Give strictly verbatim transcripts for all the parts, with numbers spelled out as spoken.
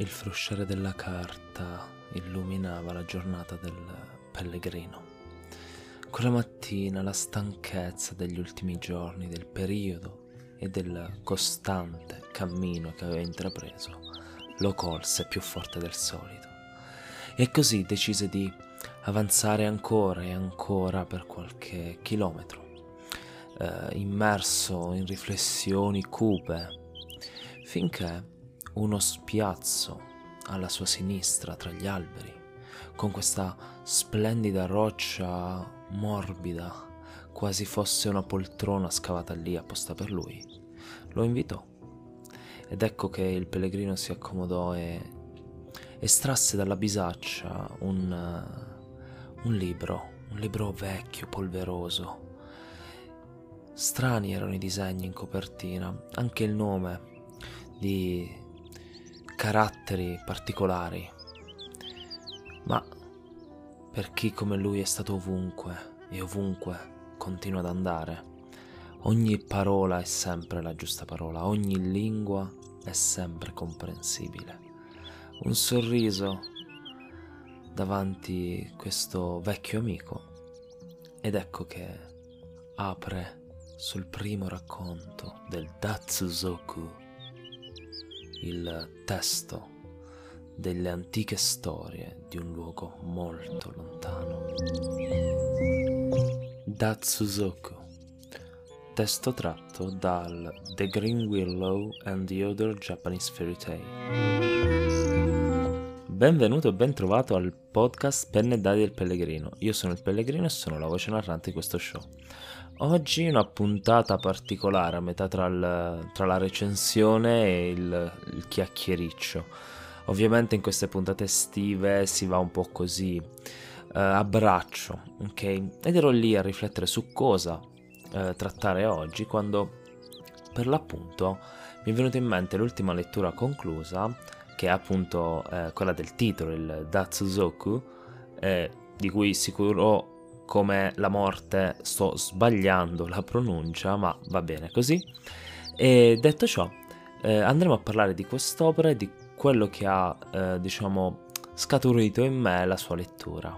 Il frusciare della carta illuminava la giornata del pellegrino. Quella mattina la stanchezza degli ultimi giorni, del periodo e del costante cammino che aveva intrapreso lo colse più forte del solito, e così decise di avanzare ancora e ancora per qualche chilometro, eh, immerso in riflessioni cupe, finché uno spiazzo alla sua sinistra tra gli alberi, con questa splendida roccia morbida, quasi fosse una poltrona scavata lì apposta per lui, lo invitò. Ed ecco che il pellegrino si accomodò e estrasse dalla bisaccia un, un libro, un libro vecchio, polveroso. Strani erano i disegni in copertina, anche il nome di caratteri particolari, ma per chi come lui è stato ovunque e ovunque continua ad andare, ogni parola è sempre la giusta parola, ogni lingua è sempre comprensibile. Un sorriso davanti questo vecchio amico, ed ecco che apre sul primo racconto del Datsuzoku, il testo delle antiche storie di un luogo molto lontano. Datsuzoku, testo tratto dal The Green Willow and the Other Japanese Fairy Tale. Benvenuto e ben trovato al podcast Penne e Dadi del Pellegrino. Io sono il Pellegrino e sono la voce narrante di questo show. Oggi una puntata particolare, a metà tra, il, tra la recensione e il, il chiacchiericcio. Ovviamente in queste puntate estive si va un po' così eh, a braccio, ok? Ed ero lì a riflettere su cosa Eh, trattare oggi, quando per l'appunto mi è venuta in mente l'ultima lettura conclusa, che è appunto eh, quella del titolo, il Datsuzoku, eh, di cui sicuro come la morte sto sbagliando la pronuncia, ma va bene così. E detto ciò, eh, andremo a parlare di quest'opera e di quello che ha eh, diciamo scaturito in me la sua lettura.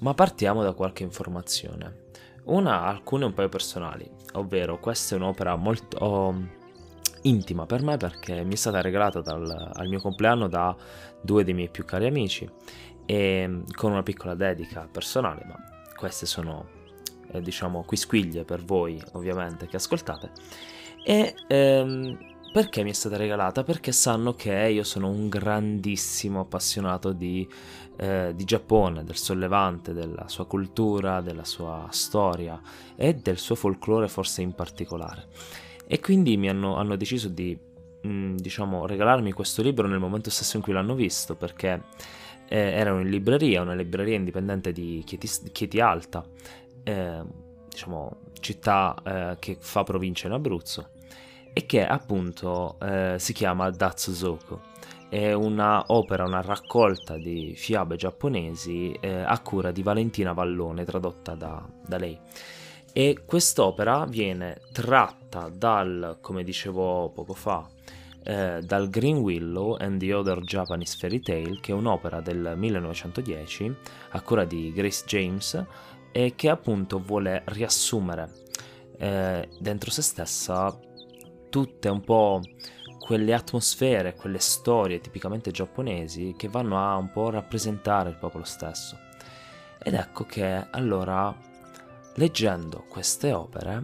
Ma partiamo da qualche informazione, una, alcune un paio personali, ovvero questa è un'opera molto oh, intima per me, perché mi è stata regalata dal, al mio compleanno da due dei miei più cari amici, e con una piccola dedica personale, ma queste sono eh, diciamo quisquiglie per voi ovviamente che ascoltate. E ehm, perché mi è stata regalata? Perché sanno che io sono un grandissimo appassionato di, eh, di Giappone, del sollevante, della sua cultura, della sua storia e del suo folklore forse in particolare. E quindi mi hanno, hanno deciso di, mh, diciamo, regalarmi questo libro nel momento stesso in cui l'hanno visto, perché eh, erano in libreria, una libreria indipendente di Chieti, Chieti Alta, eh, diciamo città eh, che fa provincia in Abruzzo, e che appunto eh, si chiama Datsuzoku. È una opera, una raccolta di fiabe giapponesi eh, a cura di Valentina Vallone, tradotta da, da lei. E quest'opera viene tratta dal, come dicevo poco fa, eh, dal Green Willow and the Other Japanese Fairy Tale, che è un'opera del millenovecentodieci a cura di Grace James, e che appunto vuole riassumere eh, dentro se stessa tutte un po' quelle atmosfere, quelle storie tipicamente giapponesi che vanno a un po' rappresentare il popolo stesso. Ed ecco che allora, leggendo queste opere,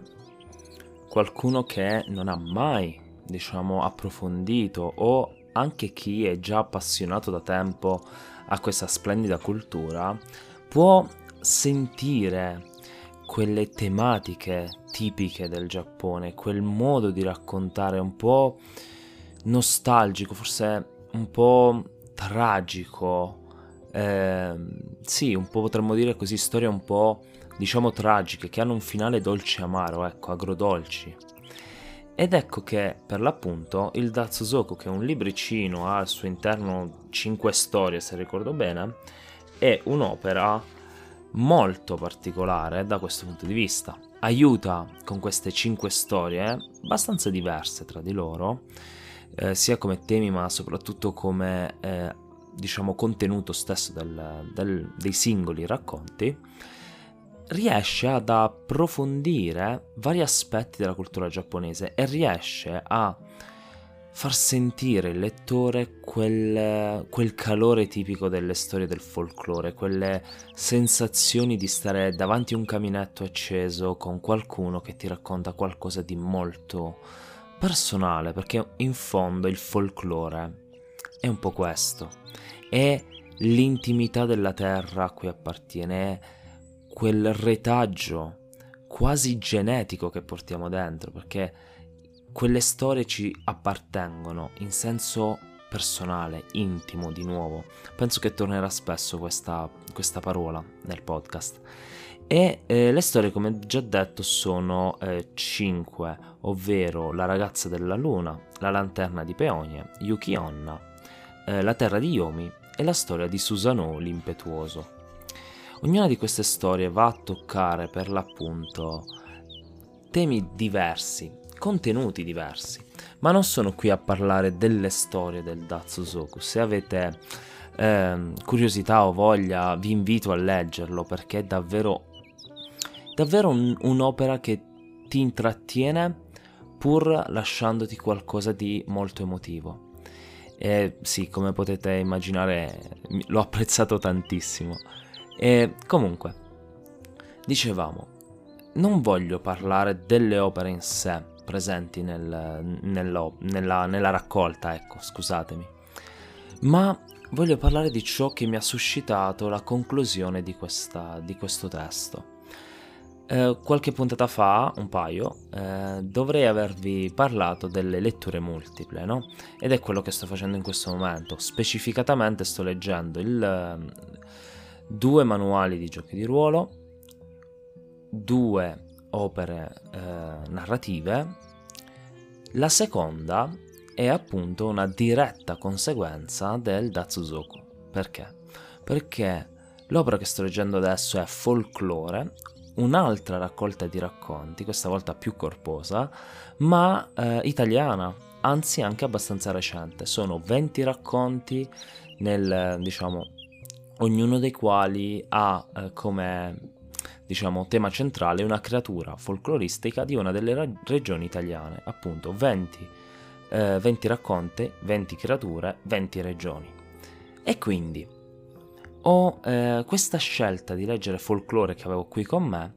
qualcuno che non ha mai, diciamo, approfondito, o anche chi è già appassionato da tempo a questa splendida cultura, può sentire quelle tematiche tipiche del Giappone, quel modo di raccontare un po' nostalgico, forse un po' tragico, eh, sì, un po' potremmo dire così, storie un po' diciamo tragiche, che hanno un finale dolce amaro, ecco, agrodolci. Ed ecco che per l'appunto il Datsuzoku, che è un libricino, ha al suo interno cinque storie se ricordo bene, è un'opera molto particolare da questo punto di vista. Aiuta con queste cinque storie, abbastanza diverse tra di loro, eh, sia come temi ma soprattutto come eh, diciamo contenuto stesso del, del, dei singoli racconti, riesce ad approfondire vari aspetti della cultura giapponese e riesce a far sentire il lettore quel, quel calore tipico delle storie del folklore, quelle sensazioni di stare davanti a un caminetto acceso con qualcuno che ti racconta qualcosa di molto personale, perché in fondo il folklore è un po' questo, è l'intimità della terra a cui appartiene, quel retaggio quasi genetico che portiamo dentro, perché quelle storie ci appartengono in senso personale, intimo di nuovo. Penso che tornerà spesso questa, questa parola nel podcast. E eh, le storie, come già detto, sono eh, cinque, ovvero La ragazza della luna, La lanterna di Peonia, Yuki Onna, eh, La terra di Yomi e la storia di Susanoo l'impetuoso. Ognuna di queste storie va a toccare per l'appunto temi diversi, contenuti diversi, ma non sono qui a parlare delle storie del Datsuzoku. Se avete eh, curiosità o voglia vi invito a leggerlo, perché è davvero davvero un, un'opera che ti intrattiene pur lasciandoti qualcosa di molto emotivo, e sì, come potete immaginare l'ho apprezzato tantissimo. E comunque, dicevamo, non voglio parlare delle opere in sé presenti nel, nella, nella raccolta, ecco, scusatemi, ma voglio parlare di ciò che mi ha suscitato la conclusione di, questa, di questo testo. Eh, qualche puntata fa, un paio, eh, dovrei avervi parlato delle letture multiple, no? Ed è quello che sto facendo in questo momento. Specificatamente sto leggendo il, due manuali di giochi di ruolo, due opere eh, narrative. La seconda è appunto una diretta conseguenza del Datsuzoku. Perché? Perché l'opera che sto leggendo adesso è Folklore, un'altra raccolta di racconti, questa volta più corposa, ma eh, italiana, anzi anche abbastanza recente. Sono venti racconti, nel, diciamo, ognuno dei quali ha eh, come diciamo tema centrale una creatura folcloristica di una delle ra- regioni italiane, appunto venti, eh, venti racconti, venti creature, venti regioni. E quindi ho eh, questa scelta di leggere Folklore che avevo qui con me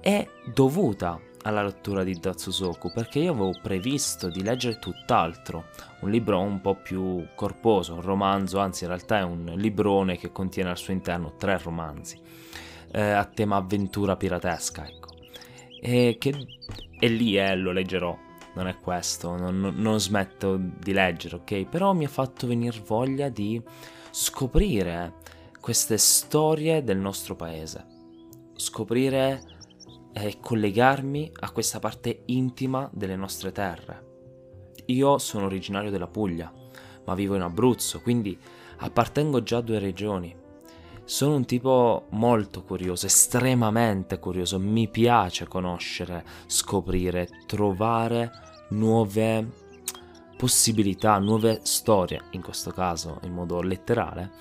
è dovuta alla lettura di Datsuzoku, perché io avevo previsto di leggere tutt'altro, un libro un po' più corposo, un romanzo, anzi in realtà è un librone che contiene al suo interno tre romanzi a tema avventura piratesca, ecco, e, che, e lì eh, lo leggerò, non è questo, non, non smetto di leggere, ok? Però mi ha fatto venire voglia di scoprire queste storie del nostro paese, scoprire e eh, collegarmi a questa parte intima delle nostre terre. Io sono originario della Puglia, ma vivo in Abruzzo, quindi appartengo già a due regioni. Sono un tipo molto curioso, estremamente curioso, mi piace conoscere, scoprire, trovare nuove possibilità, nuove storie, in questo caso in modo letterale,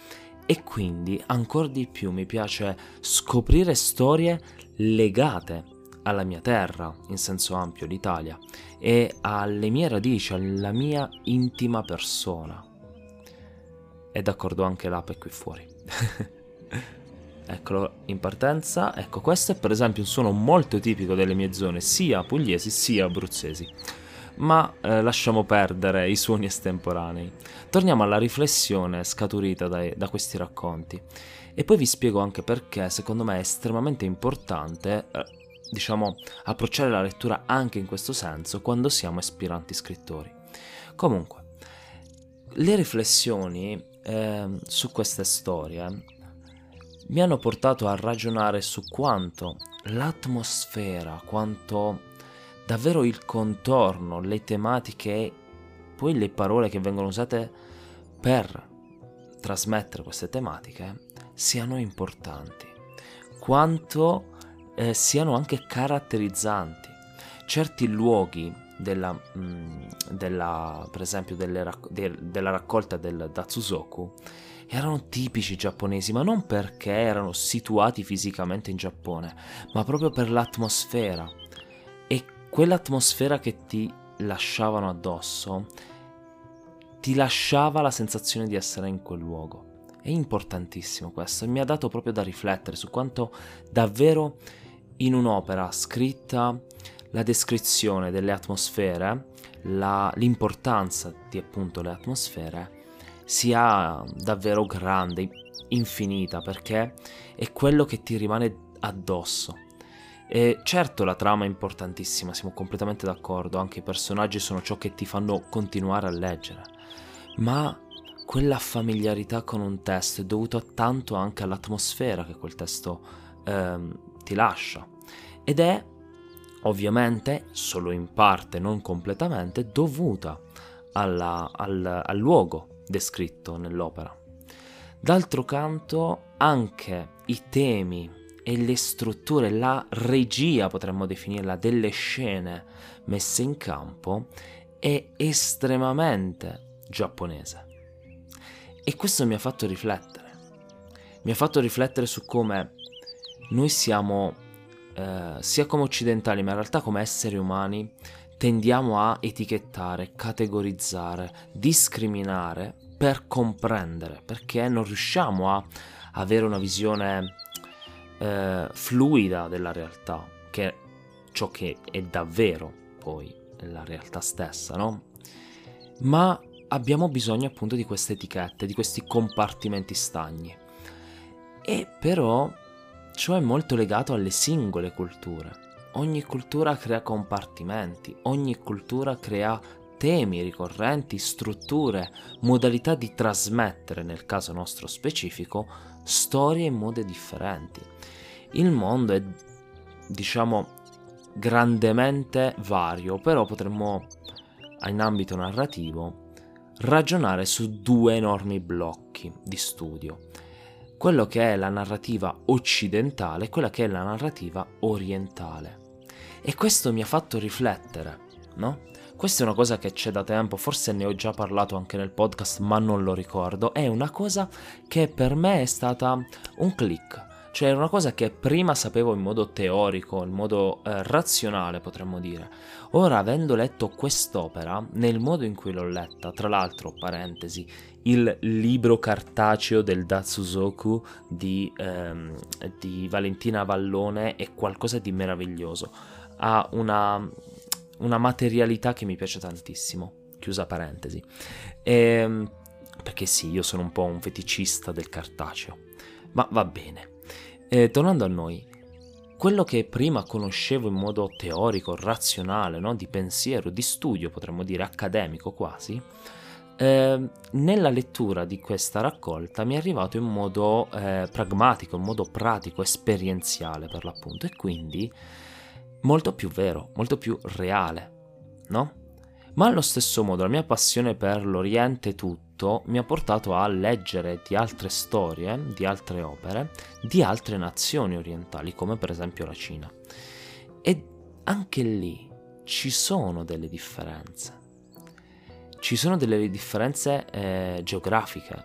e quindi ancora di più mi piace scoprire storie legate alla mia terra, in senso ampio l'Italia, e alle mie radici, alla mia intima persona. E d'accordo anche l'ape qui fuori. Eccolo in partenza. Ecco, questo è per esempio un suono molto tipico delle mie zone, sia pugliesi sia abruzzesi, ma eh, lasciamo perdere i suoni estemporanei. Torniamo alla riflessione scaturita dai, da questi racconti, e poi vi spiego anche perché secondo me è estremamente importante eh, diciamo approcciare la lettura anche in questo senso quando siamo aspiranti scrittori. Comunque, le riflessioni eh, su queste storie mi hanno portato a ragionare su quanto l'atmosfera, quanto davvero il contorno, le tematiche e poi le parole che vengono usate per trasmettere queste tematiche siano importanti. quanto eh, siano anche caratterizzanti. Certi luoghi della, mh, della, per esempio delle rac- de- della raccolta del Datsuzoku erano tipici giapponesi, ma non perché erano situati fisicamente in Giappone, ma proprio per l'atmosfera, e quell'atmosfera che ti lasciavano addosso ti lasciava la sensazione di essere in quel luogo. È importantissimo questo, e mi ha dato proprio da riflettere su quanto davvero in un'opera scritta la descrizione delle atmosfere, la, l'importanza di appunto le atmosfere sia davvero grande, infinita, perché è quello che ti rimane addosso. E certo, la trama è importantissima, siamo completamente d'accordo, anche i personaggi sono ciò che ti fanno continuare a leggere, ma quella familiarità con un testo è dovuta tanto anche all'atmosfera che quel testo ehm, ti lascia, ed è ovviamente solo in parte, non completamente, dovuta alla, al, al luogo descritto nell'opera. D'altro canto, anche i temi e le strutture, la regia potremmo definirla, delle scene messe in campo è estremamente giapponese, e questo mi ha fatto riflettere mi ha fatto riflettere su come noi siamo eh, sia come occidentali, ma in realtà come esseri umani tendiamo a etichettare, categorizzare, discriminare per comprendere, perché non riusciamo a avere una visione eh, fluida della realtà, che è ciò che è davvero poi la realtà stessa, no? Ma abbiamo bisogno appunto di queste etichette, di questi compartimenti stagni, e però ciò è molto legato alle singole culture. Ogni cultura crea compartimenti, ogni cultura crea temi ricorrenti, strutture, modalità di trasmettere, nel caso nostro specifico, storie in modi differenti. Il mondo è, diciamo, grandemente vario, però potremmo, in ambito narrativo, ragionare su due enormi blocchi di studio: quello che è la narrativa occidentale e quella che è la narrativa orientale. E questo mi ha fatto riflettere, no? Questa è una cosa che c'è da tempo, forse ne ho già parlato anche nel podcast, ma non lo ricordo. È una cosa che per me è stata un click, cioè era una cosa che prima sapevo in modo teorico, in modo eh, razionale potremmo dire. Ora, avendo letto quest'opera, nel modo in cui l'ho letta, tra l'altro, parentesi, il libro cartaceo del Datsuzoku di, ehm, di Valentina Vallone è qualcosa di meraviglioso, ha una, una materialità che mi piace tantissimo, chiusa parentesi, ehm, perché sì, io sono un po' un feticista del cartaceo, ma va bene. E, tornando a noi, quello che prima conoscevo in modo teorico, razionale, no? Di pensiero, di studio, potremmo dire accademico quasi, Eh, nella lettura di questa raccolta mi è arrivato in modo eh, pragmatico, in modo pratico, esperienziale per l'appunto, e quindi molto più vero, molto più reale, no? Ma allo stesso modo la mia passione per l'Oriente tutto mi ha portato a leggere di altre storie, di altre opere, di altre nazioni orientali, come per esempio la Cina, e anche lì ci sono delle differenze. Ci sono delle differenze eh, geografiche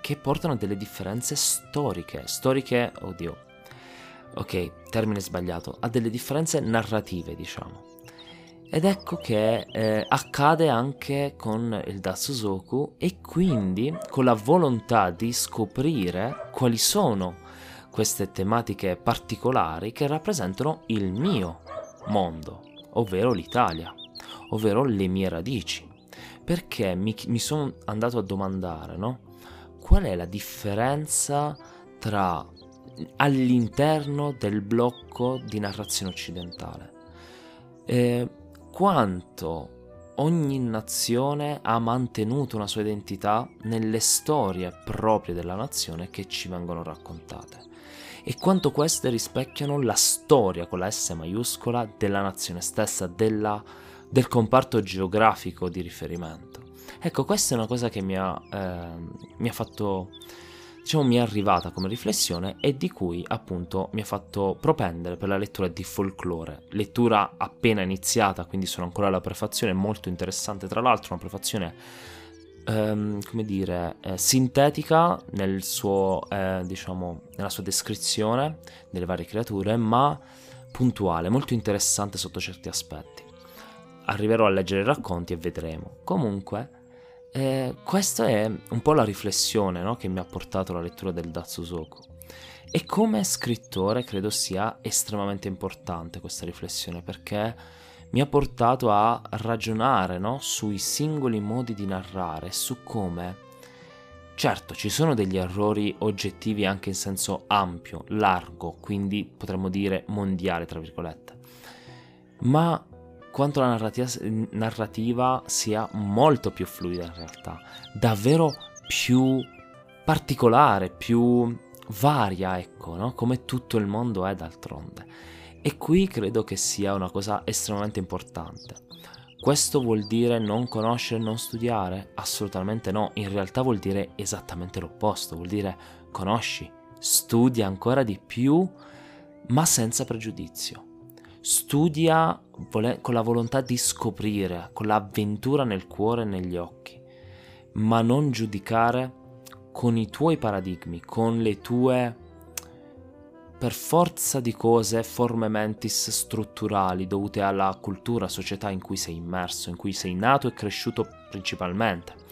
che portano a delle differenze storiche, storiche, oddio, ok, termine sbagliato, a delle differenze narrative, diciamo. Ed ecco che eh, accade anche con il Datsuzoku, e quindi con la volontà di scoprire quali sono queste tematiche particolari che rappresentano il mio mondo, ovvero l'Italia, ovvero le mie radici. Perché mi, mi sono andato a domandare, no? Qual è la differenza tra all'interno del blocco di narrazione occidentale? Eh, quanto ogni nazione ha mantenuto una sua identità nelle storie proprie della nazione che ci vengono raccontate? E quanto queste rispecchiano la storia, con la S maiuscola, della nazione stessa, della del comparto geografico di riferimento. Ecco, questa è una cosa che mi ha, eh, mi ha fatto diciamo, mi è arrivata come riflessione e di cui appunto mi ha fatto propendere per la lettura di Folklore, lettura appena iniziata, quindi sono ancora alla prefazione, molto interessante tra l'altro, una prefazione ehm, come dire eh, sintetica nel suo, eh, diciamo, nella sua descrizione delle varie creature, ma puntuale, molto interessante sotto certi aspetti. Arriverò a leggere i racconti e vedremo. Comunque Eh, questa è un po' la riflessione, no, che mi ha portato alla lettura del Datsuzoku, e come scrittore credo sia estremamente importante questa riflessione, perché mi ha portato a ragionare, no, sui singoli modi di narrare, su come, certo, ci sono degli errori oggettivi anche in senso ampio, largo, quindi potremmo dire mondiale tra virgolette, ma quanto la narrativa, narrativa sia molto più fluida in realtà, davvero più particolare, più varia, ecco, no? Come tutto il mondo è d'altronde. E qui credo che sia una cosa estremamente importante. Questo vuol dire non conoscere, non studiare? Assolutamente no, in realtà vuol dire esattamente l'opposto, vuol dire conosci, studia ancora di più, ma senza pregiudizio. Studia con la volontà di scoprire, con l'avventura nel cuore e negli occhi, ma non giudicare con i tuoi paradigmi, con le tue, per forza di cose, forme mentis strutturali dovute alla cultura, società in cui sei immerso, in cui sei nato e cresciuto principalmente.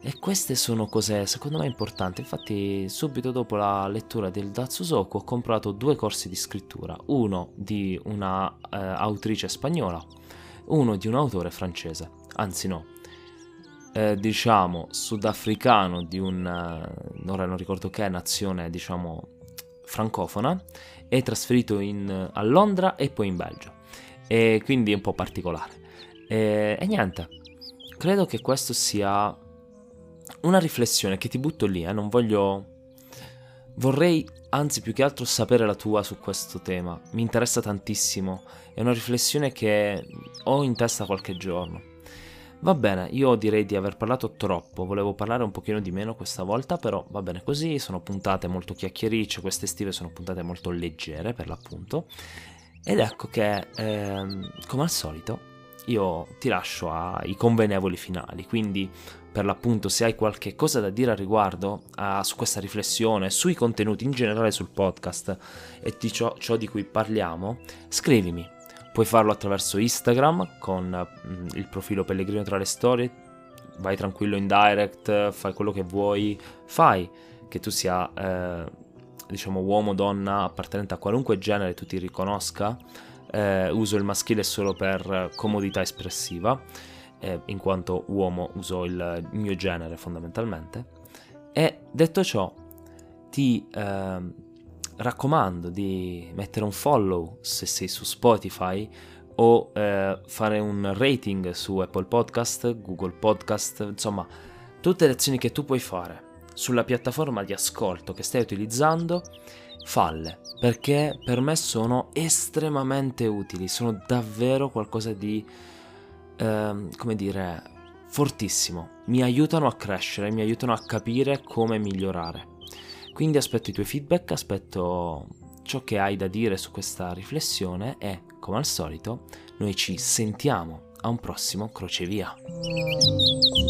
E queste sono cose secondo me importanti. Infatti subito dopo la lettura del Datsuzoku ho comprato due corsi di scrittura, uno di una eh, autrice spagnola, uno di un autore francese, anzi no, eh, diciamo sudafricano di un, eh, ora non ricordo che nazione, diciamo francofona, è trasferito in, a Londra e poi in Belgio, e quindi è un po' particolare, e, e niente, credo che questo sia una riflessione che ti butto lì, eh? Non voglio... Vorrei, anzi più che altro, sapere la tua su questo tema. Mi interessa tantissimo. È una riflessione che ho in testa qualche giorno. Va bene, io direi di aver parlato troppo. Volevo parlare un pochino di meno questa volta, però va bene così. Sono puntate molto chiacchiericce. Queste estive sono puntate molto leggere, per l'appunto. Ed ecco che, ehm, come al solito, io ti lascio ai convenevoli finali, quindi per l'appunto se hai qualche cosa da dire al riguardo a, su questa riflessione, sui contenuti in generale sul podcast e di ciò, ciò di cui parliamo, scrivimi. Puoi farlo attraverso Instagram con mm, il profilo Pellegrino tra le storie, vai tranquillo in direct, fai quello che vuoi, fai che tu sia eh, diciamo uomo, donna, appartenente a qualunque genere tu ti riconosca. Eh, uso il maschile solo per comodità espressiva, eh, in quanto uomo uso il mio genere fondamentalmente. E detto ciò, ti eh, raccomando di mettere un follow se sei su Spotify, o eh, fare un rating su Apple Podcast, Google Podcast, insomma tutte le azioni che tu puoi fare sulla piattaforma di ascolto che stai utilizzando, falle, perché per me sono estremamente utili, sono davvero qualcosa di, ehm, come dire, fortissimo. Mi aiutano a crescere, mi aiutano a capire come migliorare. Quindi aspetto i tuoi feedback, aspetto ciò che hai da dire su questa riflessione e, come al solito, noi ci sentiamo a un prossimo crocevia.